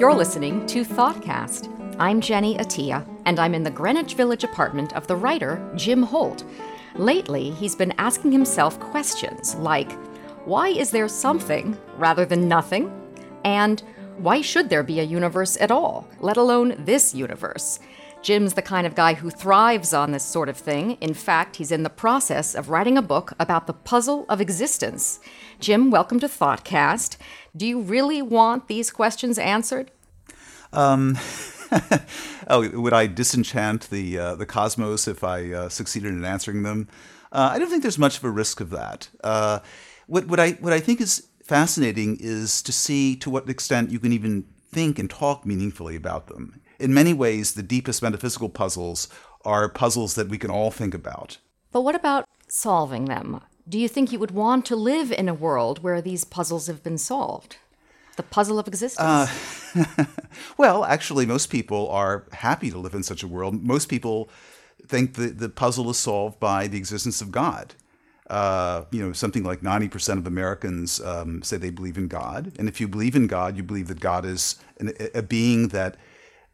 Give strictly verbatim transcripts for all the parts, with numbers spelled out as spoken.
You're listening to ThoughtCast. I'm Jenny Atiyah, and I'm in the Greenwich Village apartment of the writer Jim Holt. Lately, he's been asking himself questions like, why is there something rather than nothing? And why should there be a universe at all, let alone this universe? Jim's the kind of guy who thrives on this sort of thing. In fact, he's in the process of writing a book about the puzzle of existence. Jim, welcome to ThoughtCast. Do you really want these questions answered? Um, oh, would I disenchant the uh, the cosmos if I uh, succeeded in answering them? Uh, I don't think there's much of a risk of that. Uh, what what I what I think is fascinating is to see to what extent you can even think and talk meaningfully about them. In many ways, the deepest metaphysical puzzles are puzzles that we can all think about. But what about solving them? Do you think you would want to live in a world where these puzzles have been solved? The puzzle of existence? Uh, well, actually, most people are happy to live in such a world. Most people think that the puzzle is solved by the existence of God. Uh, you know, something like ninety percent of Americans um, say they believe in God. And if you believe in God, you believe that God is an, a being that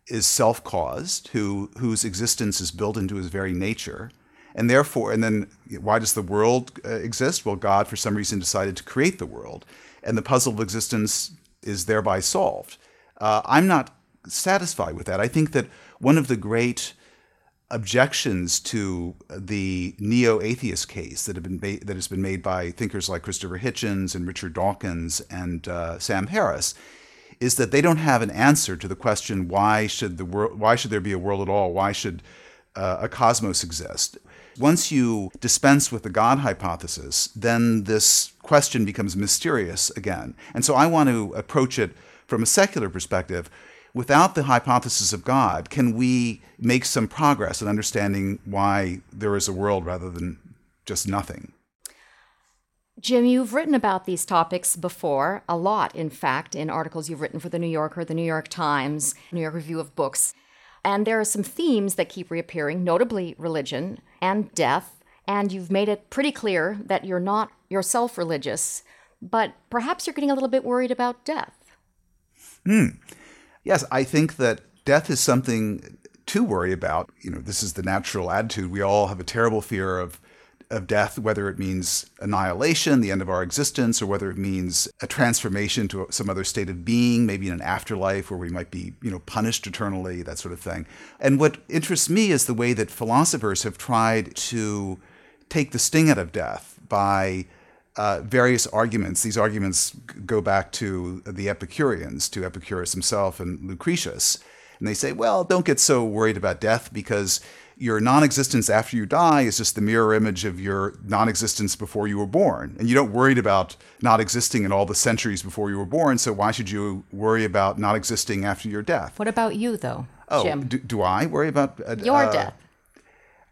is self-caused, who whose existence is built into his very nature. And therefore, and then why does the world uh, exist? Well, God, for some reason, decided to create the world. And the puzzle of existence is thereby solved. Uh, I'm not satisfied with that. I think that one of the great objections to the neo-atheist case that have been ba- that has been made by thinkers like Christopher Hitchens and Richard Dawkins and uh, Sam Harris is that they don't have an answer to the question, why should the world, why should there be a world at all? Why should uh, a cosmos exist? Once you dispense with the God hypothesis, then this question becomes mysterious again. And so I want to approach it from a secular perspective. Without the hypothesis of God, can we make some progress in understanding why there is a world rather than just nothing? Jim, you've written about these topics before, a lot, in fact, in articles you've written for The New Yorker, The New York Times, New York Review of Books. And there are some themes that keep reappearing, notably religion and death. And you've made it pretty clear that you're not yourself religious, but perhaps you're getting a little bit worried about death. Mm. Yes, I think that death is something to worry about. You know, this is the natural attitude. We all have a terrible fear of of death, whether it means annihilation, the end of our existence, or whether it means a transformation to some other state of being, maybe in an afterlife where we might be, you know, punished eternally, that sort of thing. And what interests me is the way that philosophers have tried to take the sting out of death by uh, various arguments. These arguments go back to the Epicureans, to Epicurus himself and Lucretius. And they say, well, don't get so worried about death because your non-existence after you die is just the mirror image of your non-existence before you were born. And you don't worry about not existing in all the centuries before you were born, so why should you worry about not existing after your death? What about you, though, oh, Jim? Do, do I worry about... Uh, your uh, death.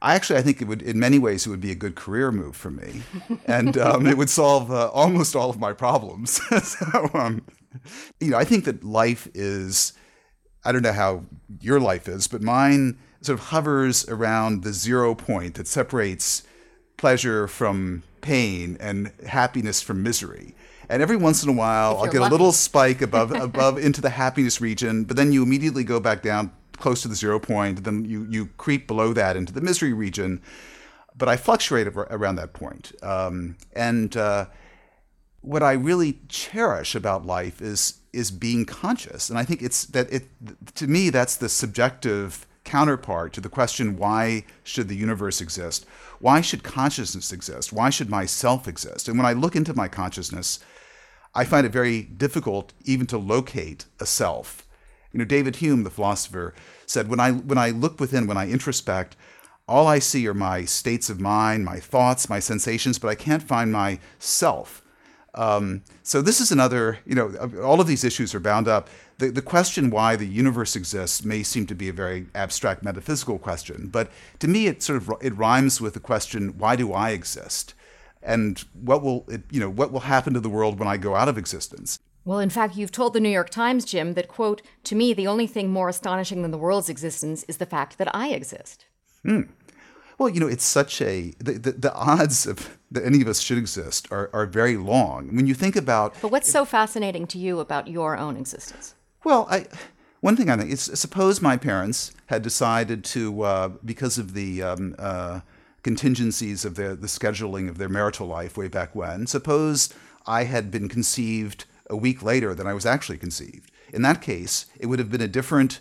I actually, I think it would, in many ways, it would be a good career move for me. And um, it would solve uh, almost all of my problems. so, um, you know, I think that life is... I don't know how your life is, but mine sort of hovers around the zero point that separates pleasure from pain and happiness from misery. And every once in a while, I'll get lucky. A little spike above above into the happiness region, but then you immediately go back down close to the zero point, and then you, you creep below that into the misery region. But I fluctuate around that point. Um, and uh, what I really cherish about life is is being conscious. And I think it's that it, to me, that's the subjective counterpart to the question, why should the universe exist? Why should consciousness exist? Why should myself exist? And when I look into my consciousness, I find it very difficult even to locate a self. You know, David Hume, the philosopher, said, when I when I look within, when I introspect, all I see are my states of mind, my thoughts, my sensations, but I can't find myself. Um, so this is another, you know, all of these issues are bound up. The, the question why the universe exists may seem to be a very abstract metaphysical question, but to me it sort of, it rhymes with the question, why do I exist? And what will, it, you know, what will happen to the world when I go out of existence? Well, in fact, you've told the New York Times, Jim, that, quote, to me, the only thing more astonishing than the world's existence is the fact that I exist. Hmm. Well, you know, it's such a, the, the, the odds of that any of us should exist are, are very long. When you think about... But what's so fascinating to you about your own existence? Well, I, one thing I think is, suppose my parents had decided to, uh, because of the um, uh, contingencies of their, the scheduling of their marital life way back when, suppose I had been conceived a week later than I was actually conceived. In that case, it would have been a different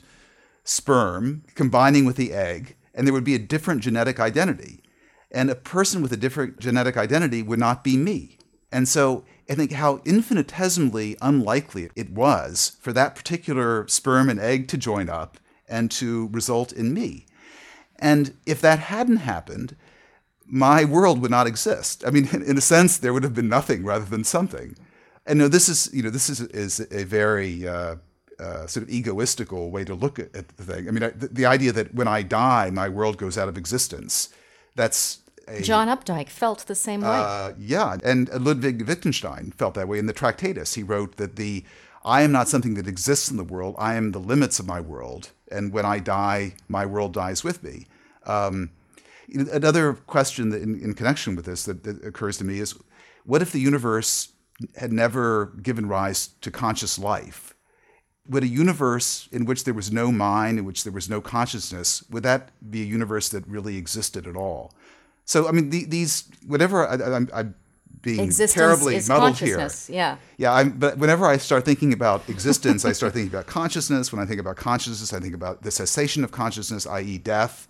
sperm combining with the egg, and there would be a different genetic identity. And a person with a different genetic identity would not be me. And so I think how infinitesimally unlikely it was for that particular sperm and egg to join up and to result in me. And if that hadn't happened, my world would not exist. I mean, in a sense, there would have been nothing rather than something. And no, this is, you know, this is is a very uh, uh, sort of egoistical way to look at, at the thing. I mean, I, the, the idea that when I die, my world goes out of existence, that's a, John Updike felt the same way. Uh, yeah, and Ludwig Wittgenstein felt that way. In the Tractatus, he wrote that the I am not something that exists in the world. I am the limits of my world. And when I die, my world dies with me. Um, another question that in, in connection with this that, that occurs to me is, what if the universe had never given rise to conscious life? Would a universe in which there was no mind, in which there was no consciousness, would that be a universe that really existed at all? So, I mean, the, these, whatever, I, I'm, I'm being existence terribly is muddled consciousness, here. Yeah. Yeah, I'm, but whenever I start thinking about existence, I start thinking about consciousness. When I think about consciousness, I think about the cessation of consciousness, that is death.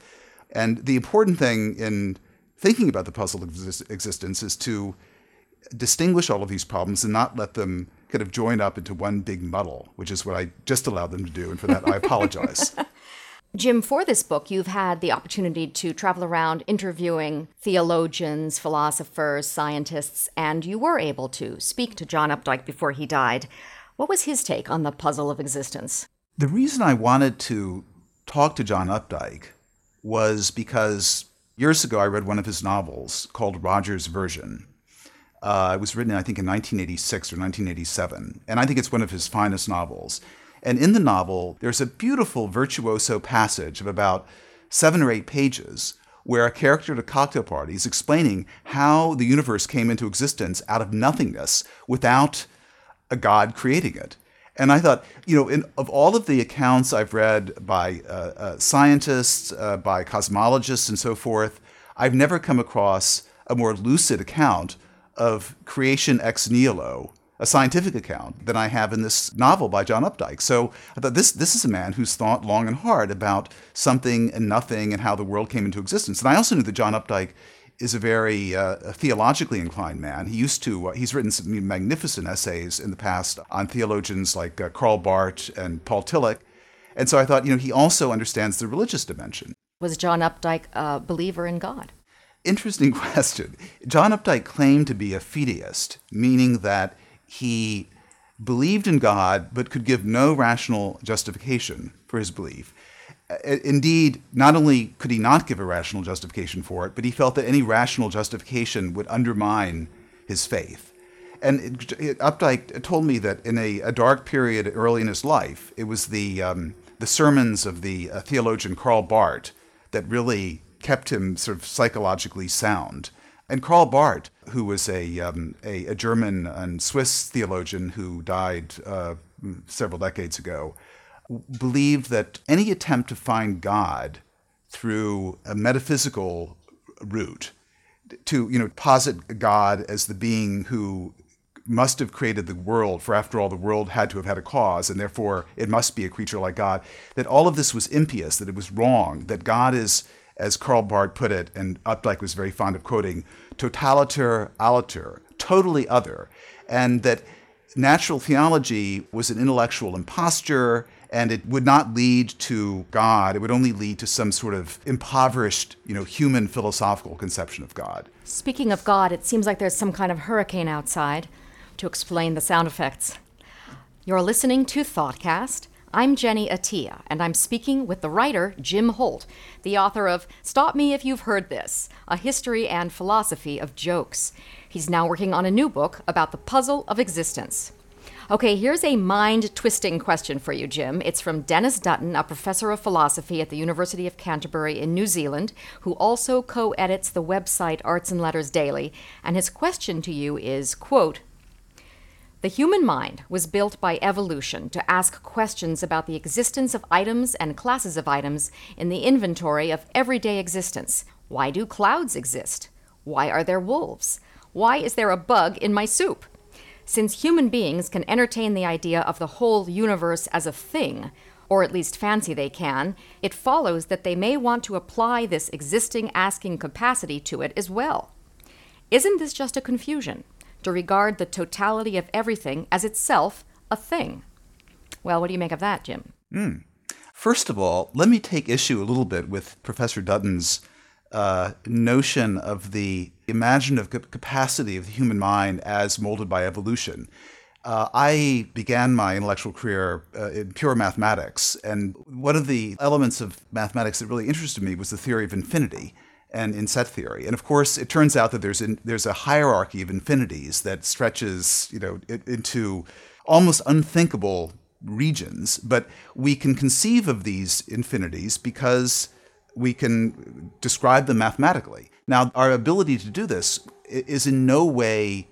And the important thing in thinking about the puzzle of exist- existence is to distinguish all of these problems and not let them kind of join up into one big muddle, which is what I just allowed them to do. And for that, I apologize. Jim, for this book, you've had the opportunity to travel around interviewing theologians, philosophers, scientists, and you were able to speak to John Updike before he died. What was his take on the puzzle of existence? The reason I wanted to talk to John Updike was because years ago I read one of his novels called Roger's Version. Uh, it was written, I think, in nineteen eighty-six or nineteen eighty-seven, and I think it's one of his finest novels. And in the novel, there's a beautiful virtuoso passage of about seven or eight pages where a character at a cocktail party is explaining how the universe came into existence out of nothingness without a god creating it. And I thought, you know, in, of all of the accounts I've read by uh, uh, scientists, uh, by cosmologists and so forth, I've never come across a more lucid account of creation ex nihilo, a scientific account, than I have in this novel by John Updike. So I thought this this is a man who's thought long and hard about something and nothing and how the world came into existence. And I also knew that John Updike is a very uh, a theologically inclined man. He used to, uh, he's written some magnificent essays in the past on theologians like uh, Karl Barth and Paul Tillich. And so I thought, you know, he also understands the religious dimension. Was John Updike a believer in God? Interesting question. John Updike claimed to be a fideist, meaning that he believed in God, but could give no rational justification for his belief. Indeed, not only could he not give a rational justification for it, but he felt that any rational justification would undermine his faith. And it, it, Updike told me that in a, a dark period early in his life, it was the um, the sermons of the uh, theologian Karl Barth that really kept him sort of psychologically sound. And Karl Barth, who was a, um, a a German and Swiss theologian who died uh, several decades ago, w- believed that any attempt to find God through a metaphysical route, to you know posit God as the being who must have created the world, for after all, the world had to have had a cause, and therefore it must be a creature like God, that all of this was impious, that it was wrong, that God is, as Karl Barth put it, and Updike was very fond of quoting, totaliter aliter, totally other, and that natural theology was an intellectual imposture, and it would not lead to God. It would only lead to some sort of impoverished, you know, human philosophical conception of God. Speaking of God, it seems like there's some kind of hurricane outside. To explain the sound effects, you're listening to ThoughtCast. I'm Jenny Atiyah, and I'm speaking with the writer Jim Holt, the author of Stop Me If You've Heard This, A History and Philosophy of Jokes. He's now working on a new book about the puzzle of existence. Okay, here's a mind-twisting question for you, Jim. It's from Dennis Dutton, a professor of philosophy at the University of Canterbury in New Zealand, who also co-edits the website Arts and Letters Daily, and his question to you is, quote, The human mind was built by evolution to ask questions about the existence of items and classes of items in the inventory of everyday existence. Why do clouds exist? Why are there wolves? Why is there a bug in my soup? Since human beings can entertain the idea of the whole universe as a thing, or at least fancy they can, it follows that they may want to apply this existing asking capacity to it as well. Isn't this just a confusion, to regard the totality of everything as itself a thing? Well, what do you make of that, Jim? Mm. First of all, let me take issue a little bit with Professor Dutton's uh, notion of the imaginative capacity of the human mind as molded by evolution. Uh, I began my intellectual career uh, in pure mathematics, and one of the elements of mathematics that really interested me was the theory of infinity and in set theory. And of course, it turns out that there's in, there's a hierarchy of infinities that stretches, you know, it, into almost unthinkable regions. But we can conceive of these infinities because we can describe them mathematically. Now, our ability to do this is in no way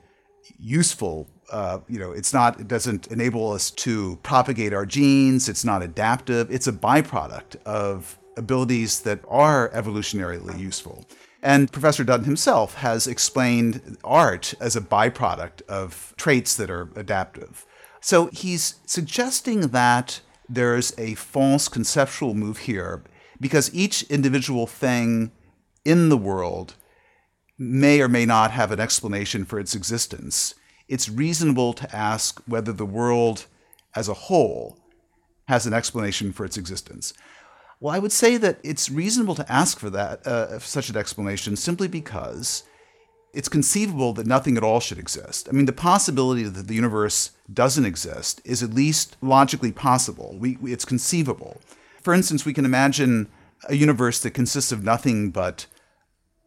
useful. Uh, you know, it's not, it doesn't enable us to propagate our genes. It's not adaptive. It's a byproduct of abilities that are evolutionarily useful. And Professor Dutton himself has explained art as a byproduct of traits that are adaptive. So he's suggesting that there's a false conceptual move here because each individual thing in the world may or may not have an explanation for its existence. It's reasonable to ask whether the world as a whole has an explanation for its existence. Well, I would say that it's reasonable to ask for that, uh, for such an explanation, simply because it's conceivable that nothing at all should exist. I mean, the possibility that the universe doesn't exist is at least logically possible. We, we, it's conceivable. For instance, we can imagine a universe that consists of nothing but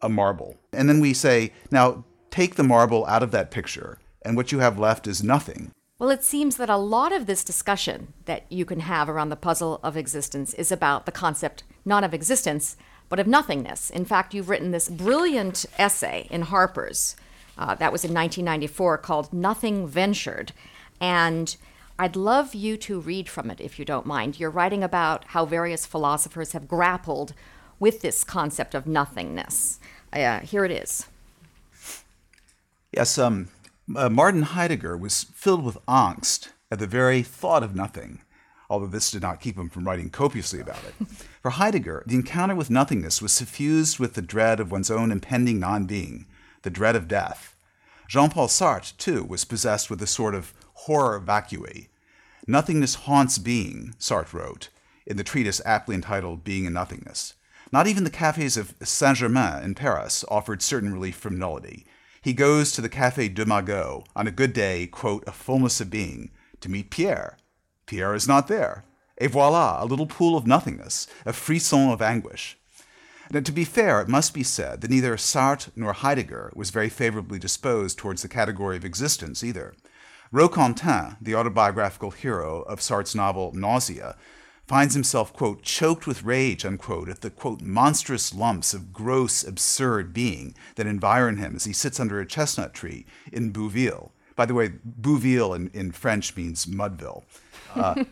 a marble. And then we say, now take the marble out of that picture, and what you have left is nothing. Well, it seems that a lot of this discussion that you can have around the puzzle of existence is about the concept not of existence, but of nothingness. In fact, you've written this brilliant essay in Harper's, uh, that was in nineteen ninety-four, called Nothing Ventured. And I'd love you to read from it, if you don't mind. You're writing about how various philosophers have grappled with this concept of nothingness. Uh, here it is. Yes, um... Uh, Martin Heidegger was filled with angst at the very thought of nothing, although this did not keep him from writing copiously about it. For Heidegger, the encounter with nothingness was suffused with the dread of one's own impending non-being, the dread of death. Jean-Paul Sartre, too, was possessed with a sort of horror vacui. Nothingness haunts being, Sartre wrote, in the treatise aptly entitled Being and Nothingness. Not even the cafes of Saint-Germain in Paris offered certain relief from nullity. He goes to the Café de Magot on a good day, quote, a fullness of being, to meet Pierre. Pierre is not there. Et voilà, a little pool of nothingness, a frisson of anguish. Now, to be fair, it must be said that neither Sartre nor Heidegger was very favorably disposed towards the category of existence either. Roquentin, the autobiographical hero of Sartre's novel Nausea, finds himself, quote, choked with rage, unquote, at the, quote, monstrous lumps of gross, absurd being that environ him as he sits under a chestnut tree in Bouville. By the way, Bouville in, in French means Mudville. Uh,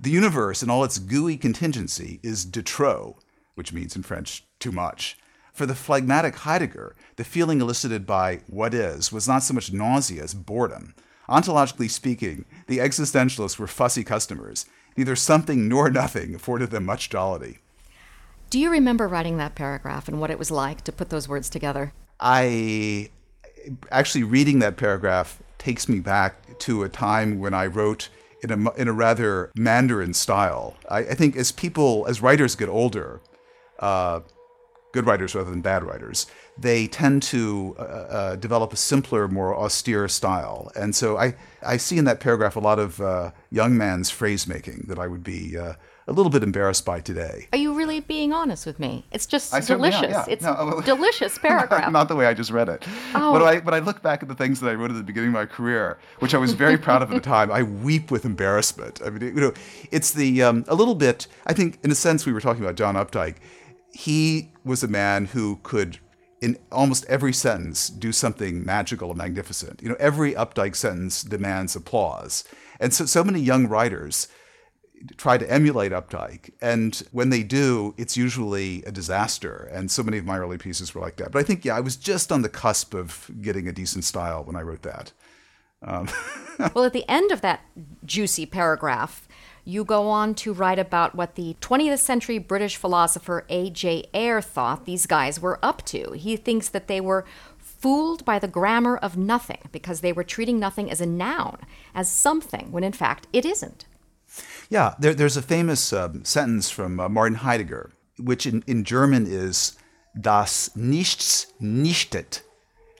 the universe in all its gooey contingency is de trop, which means in French, too much. For the phlegmatic Heidegger, the feeling elicited by what is was not so much nausea as boredom. Ontologically speaking, the existentialists were fussy customers. Neither something nor nothing afforded them much jollity. Do you remember writing that paragraph and what it was like to put those words together? I actually reading that paragraph takes me back to a time when I wrote in a in a rather Mandarin style. I, I think as people, as writers get older, uh, good writers rather than bad writers, they tend to uh, uh, develop a simpler, more austere style. And so I, I see in that paragraph a lot of uh, young man's phrase-making that I would be uh, a little bit embarrassed by today. Are you really being honest with me? It's just I delicious. Am, yeah. It's no, well, delicious paragraph. Not, not the way I just read it. Oh. But I, when I look back at the things that I wrote at the beginning of my career, which I was very proud of at the time, I weep with embarrassment. I mean, you know, it's the, um, a little bit, I think in a sense we were talking about John Updike. He was a man who could in almost every sentence, do something magical and magnificent. You know, every Updike sentence demands applause. And so, so many young writers try to emulate Updike. And when they do, it's usually a disaster. And so many of my early pieces were like that. But I think, yeah, I was just on the cusp of getting a decent style when I wrote that. Um. Well, at the end of that juicy paragraph, you go on to write about what the twentieth century British philosopher A J Ayer thought these guys were up to. He thinks that they were fooled by the grammar of nothing because they were treating nothing as a noun, as something, when in fact it isn't. Yeah, there, there's a famous uh, sentence from uh, Martin Heidegger, which in, in German is das Nichts nichtet.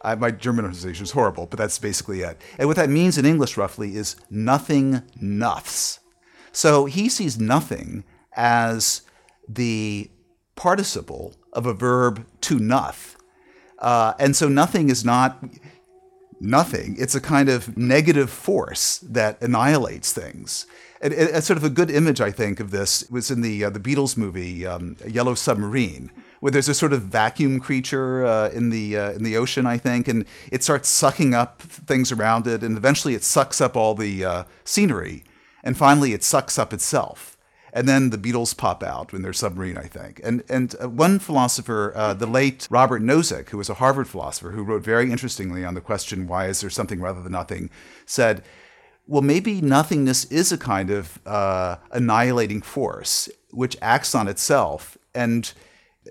I, my German pronunciation is horrible, but that's basically it. And what that means in English roughly is nothing noths. So he sees nothing as the participle of a verb to noth. Uh, and so nothing is not nothing. It's a kind of negative force that annihilates things. And, and, and sort of a good image, I think, of this was in the uh, the Beatles movie, um, Yellow Submarine, where there's a sort of vacuum creature uh, in the uh, in the ocean, I think, and it starts sucking up things around it, and eventually it sucks up all the uh, scenery, and finally it sucks up itself. And then the Beatles pop out in their submarine, I think. And and uh, one philosopher, uh, the late Robert Nozick, who was a Harvard philosopher, who wrote very interestingly on the question, why is there something rather than nothing, said, well, maybe nothingness is a kind of uh, annihilating force which acts on itself and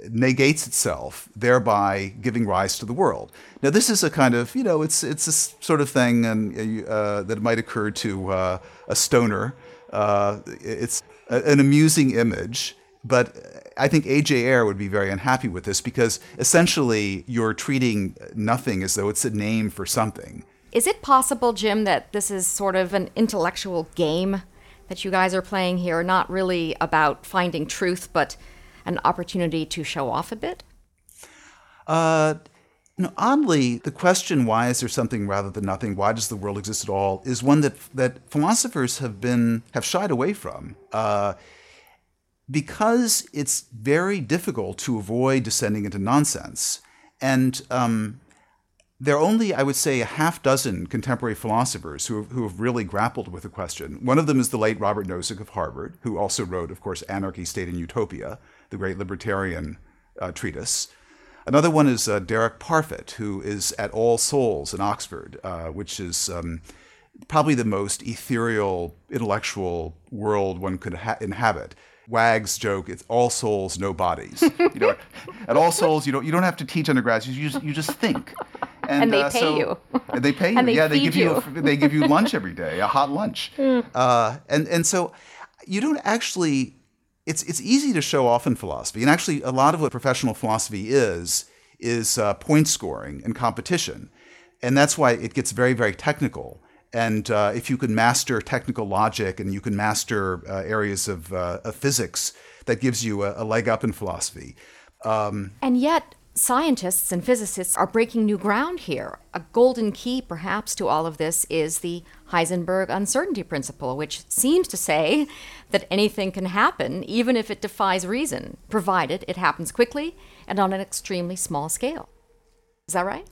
negates itself, thereby giving rise to the world. Now, this is a kind of, you know, it's it's this sort of thing and uh, that might occur to uh, a stoner. Uh, it's an amusing image, but I think A J Ayer would be very unhappy with this because essentially you're treating nothing as though it's a name for something. Is it possible, Jim, that this is sort of an intellectual game that you guys are playing here, not really about finding truth, but an opportunity to show off a bit? Uh, you know, oddly, the question, why is there something rather than nothing, why does the world exist at all, is one that that philosophers have been have shied away from uh, because it's very difficult to avoid descending into nonsense. And um, there are only, I would say, a half dozen contemporary philosophers who have, who have really grappled with the question. One of them is the late Robert Nozick of Harvard, who also wrote, of course, Anarchy, State, and Utopia, the great libertarian uh, treatise. Another one is uh, Derek Parfit, who is at All Souls in Oxford, uh, which is um, probably the most ethereal intellectual world one could ha- inhabit. Wag's joke, it's all souls, no bodies. You know, at All Souls, you don't you don't have to teach undergrads. You just you just think. And, and they uh, pay so, you. And they pay you. And they yeah, feed they give you. you a, they give you lunch every day, a hot lunch. Mm. Uh, and and so you don't actually. It's it's easy to show off in philosophy, and actually a lot of what professional philosophy is is uh, point scoring and competition, and that's why it gets very, very technical. And uh, if you can master technical logic and you can master uh, areas of, uh, of physics, that gives you a, a leg up in philosophy. Um, and yet scientists and physicists are breaking new ground here. A golden key, perhaps, to all of this is the Heisenberg uncertainty principle, which seems to say that anything can happen, even if it defies reason, provided it happens quickly and on an extremely small scale. Is that right?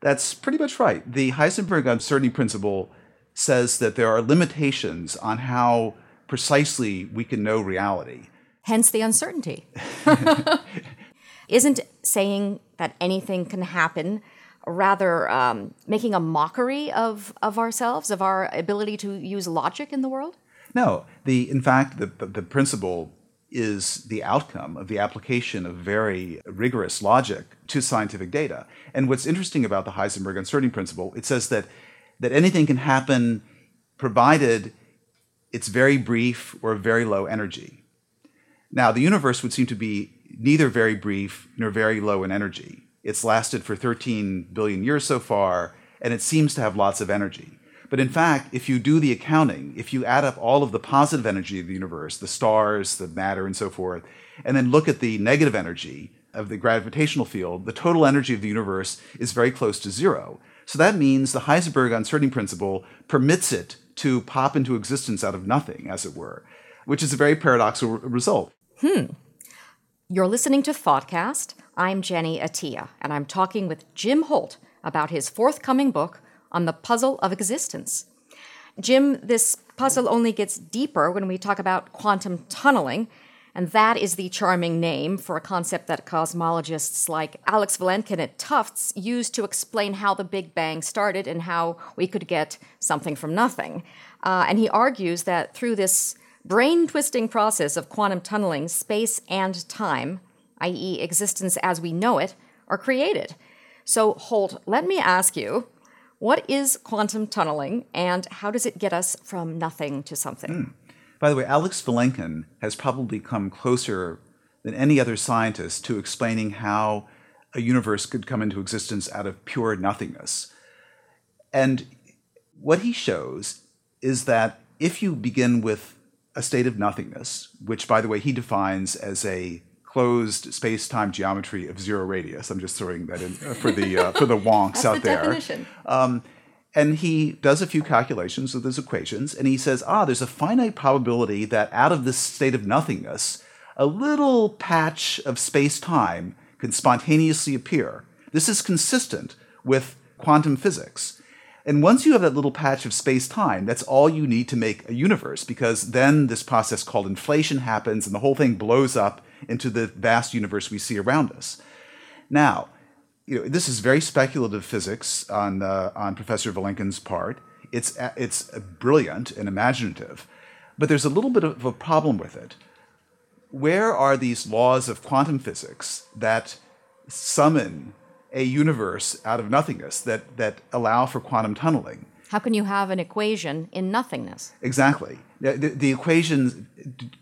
That's pretty much right. The Heisenberg uncertainty principle says that there are limitations on how precisely we can know reality. Hence the uncertainty. Isn't saying that anything can happen rather um, making a mockery of, of ourselves, of our ability to use logic in the world? No. The in fact, the the principle is the outcome of the application of very rigorous logic to scientific data. And what's interesting about the Heisenberg uncertainty principle, it says that that anything can happen provided it's very brief or very low energy. Now, the universe would seem to be neither very brief nor very low in energy. It's lasted for thirteen billion years so far, and it seems to have lots of energy. But in fact, if you do the accounting, if you add up all of the positive energy of the universe, the stars, the matter, and so forth, and then look at the negative energy of the gravitational field, the total energy of the universe is very close to zero. So that means the Heisenberg uncertainty principle permits it to pop into existence out of nothing, as it were, which is a very paradoxical result. Hmm. You're listening to ThoughtCast. I'm Jenny Atiyah, and I'm talking with Jim Holt about his forthcoming book on the puzzle of existence. Jim, this puzzle only gets deeper when we talk about quantum tunneling, and that is the charming name for a concept that cosmologists like Alex Vilenkin at Tufts use to explain how the Big Bang started and how we could get something from nothing. Uh, and he argues that through this brain-twisting process of quantum tunneling, space and time, that is existence as we know it, are created. So, Holt, let me ask you, what is quantum tunneling, and how does it get us from nothing to something? Mm. By the way, Alex Vilenkin has probably come closer than any other scientist to explaining how a universe could come into existence out of pure nothingness. And what he shows is that if you begin with a state of nothingness, which, by the way, he defines as a closed space-time geometry of zero radius. I'm just throwing that in for the uh, for the wonks That's out the there. Definition. Um, and he does a few calculations with his equations, and he says, ah, there's a finite probability that out of this state of nothingness, a little patch of space-time can spontaneously appear. This is consistent with quantum physics. And once you have that little patch of space-time, that's all you need to make a universe, because then this process called inflation happens, and the whole thing blows up into the vast universe we see around us. Now, you know, this is very speculative physics on uh, on Professor Vilenkin's part. It's it's brilliant and imaginative, but there's a little bit of a problem with it. Where are these laws of quantum physics that summon a universe out of nothingness that, that allow for quantum tunneling? How can you have an equation in nothingness? Exactly. The, the, the equations,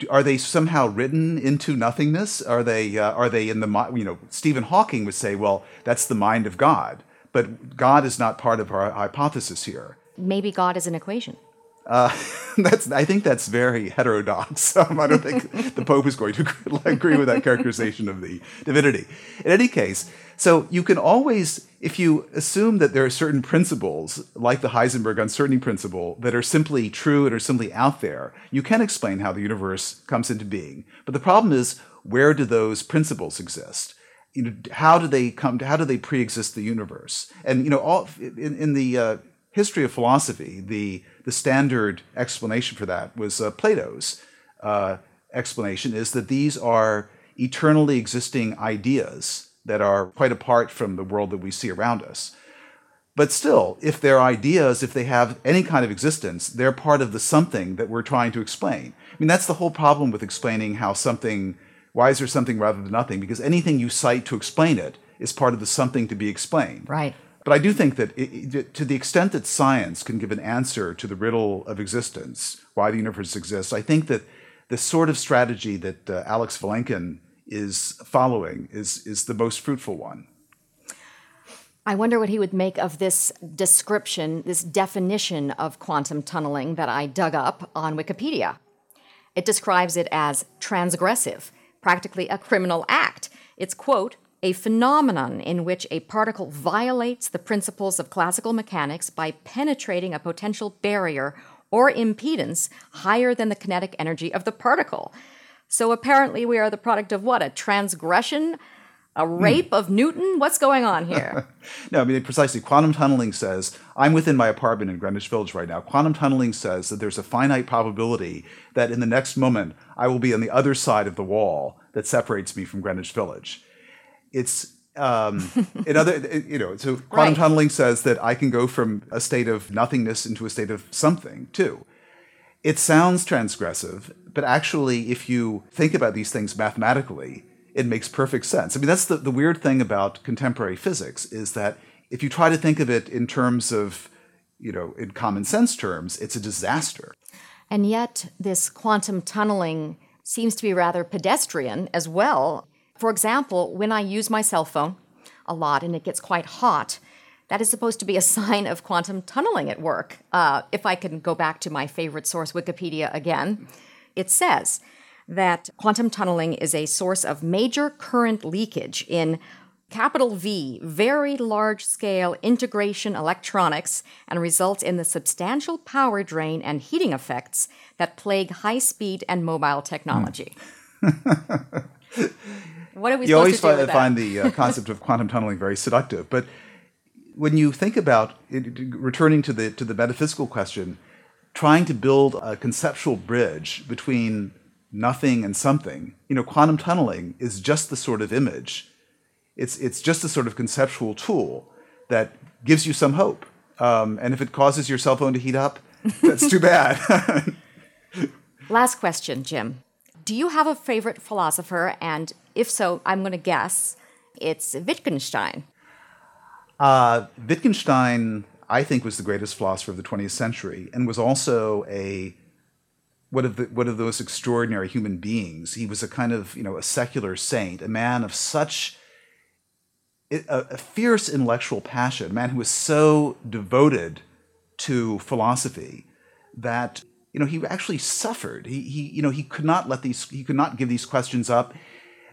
are they somehow written into nothingness? Are they uh, are they in the, you know, Stephen Hawking would say, well, that's the mind of God. But God is not part of our hypothesis here. Maybe God is an equation. Uh, that's I think that's very heterodox. Um, I don't think the Pope is going to agree with that characterization of the divinity. In any case, so you can always, if you assume that there are certain principles, like the Heisenberg uncertainty principle, that are simply true and are simply out there, you can explain how the universe comes into being. But the problem is, where do those principles exist? You know, how do they come? To, how do they pre-exist the universe? And you know, all in, in the uh, history of philosophy, the the standard explanation for that was uh, Plato's uh, explanation is that these are eternally existing ideas that are quite apart from the world that we see around us. But still, if they're ideas, if they have any kind of existence, they're part of the something that we're trying to explain. I mean, that's the whole problem with explaining how something, why is there something rather than nothing? Because anything you cite to explain it is part of the something to be explained. Right. But I do think that it, to the extent that science can give an answer to the riddle of existence, why the universe exists, I think that the sort of strategy that uh, Alex Vilenkin is following is, is the most fruitful one. I wonder what he would make of this description, this definition of quantum tunneling that I dug up on Wikipedia. It describes it as transgressive, practically a criminal act. It's, quote, a phenomenon in which a particle violates the principles of classical mechanics by penetrating a potential barrier or impedance higher than the kinetic energy of the particle. So apparently we are the product of what? A transgression? A rape hmm. of Newton? What's going on here? No, I mean, precisely. Quantum tunneling says, I'm within my apartment in Greenwich Village right now. Quantum tunneling says that there's a finite probability that in the next moment I will be on the other side of the wall that separates me from Greenwich Village. It's um, another, you know, so quantum right. tunneling says that I can go from a state of nothingness into a state of something, too. It sounds transgressive, but actually, if you think about these things mathematically, it makes perfect sense. I mean, that's the, the weird thing about contemporary physics is that if you try to think of it in terms of, you know, in common sense terms, it's a disaster. And yet, this quantum tunneling seems to be rather pedestrian as well. For example, when I use my cell phone a lot and it gets quite hot, that is supposed to be a sign of quantum tunneling at work. Uh, if I can go back to my favorite source, Wikipedia, again, it says that quantum tunneling is a source of major current leakage in capital V, very large-scale integration electronics, and results in the substantial power drain and heating effects that plague high-speed and mobile technology. Hmm. What are we you supposed to do with that? You always find the uh, concept of quantum tunneling very seductive. But when you think about it, returning to the to the metaphysical question, trying to build a conceptual bridge between nothing and something, you know, quantum tunneling is just the sort of image. It's it's just a sort of conceptual tool that gives you some hope. Um, and if it causes your cell phone to heat up, that's too bad. Last question, Jim. Do you have a favorite philosopher? And if so, I'm going to guess it's Wittgenstein. Uh, Wittgenstein, I think, was the greatest philosopher of the twentieth century and was also a one of the one of the most extraordinary human beings. He was a kind of, you know, a secular saint, a man of such a fierce intellectual passion, a man who was so devoted to philosophy that, you know, he actually suffered. He, he, you know, he could not let these, he could not give these questions up.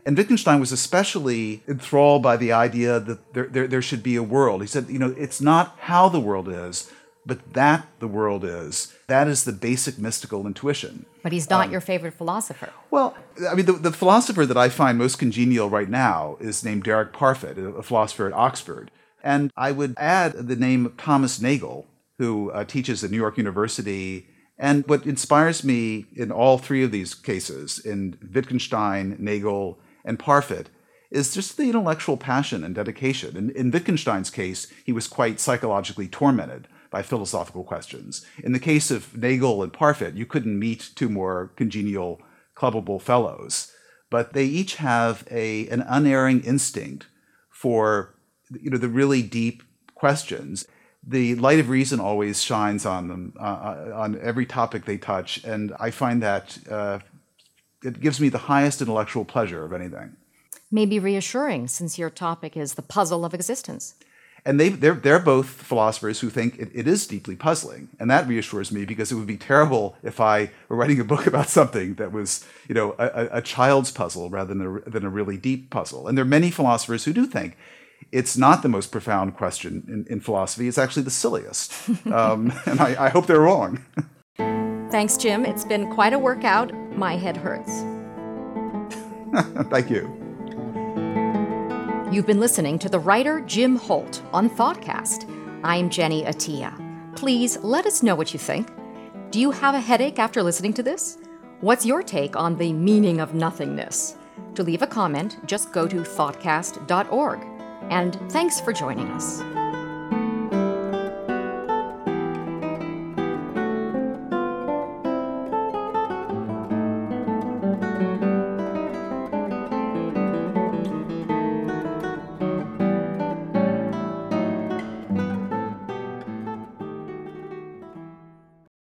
And Wittgenstein was especially enthralled by the idea that there, there, there should be a world. He said, you know, it's not how the world is, but that the world is. That is the basic mystical intuition. But he's not um, your favorite philosopher. Well, I mean, the, the philosopher that I find most congenial right now is named Derek Parfit, a, a philosopher at Oxford. And I would add the name of Thomas Nagel, who uh, teaches at New York University. And what inspires me in all three of these cases, in Wittgenstein, Nagel, and Parfit, is just the intellectual passion and dedication. In, in Wittgenstein's case, he was quite psychologically tormented by philosophical questions. In the case of Nagel and Parfit, you couldn't meet two more congenial, clubbable fellows. But they each have a an unerring instinct for, you know, the really deep questions. The light of reason always shines on them, uh, on every topic they touch, and I find that uh, it gives me the highest intellectual pleasure of anything. Maybe reassuring, since your topic is the puzzle of existence. And they, they're, they're both philosophers who think it, it is deeply puzzling. And that reassures me, because it would be terrible if I were writing a book about something that was, you know, a, a child's puzzle rather than a, than a really deep puzzle. And there are many philosophers who do think it's not the most profound question in, in philosophy. It's actually the silliest. Um, and I, I hope they're wrong. Thanks, Jim. It's been quite a workout. My head hurts. Thank you. You've been listening to the writer Jim Holt on ThoughtCast. I'm Jenny Atiyah. Please let us know what you think. Do you have a headache after listening to this? What's your take on the meaning of nothingness? To leave a comment, just go to thoughtcast dot org. And thanks for joining us.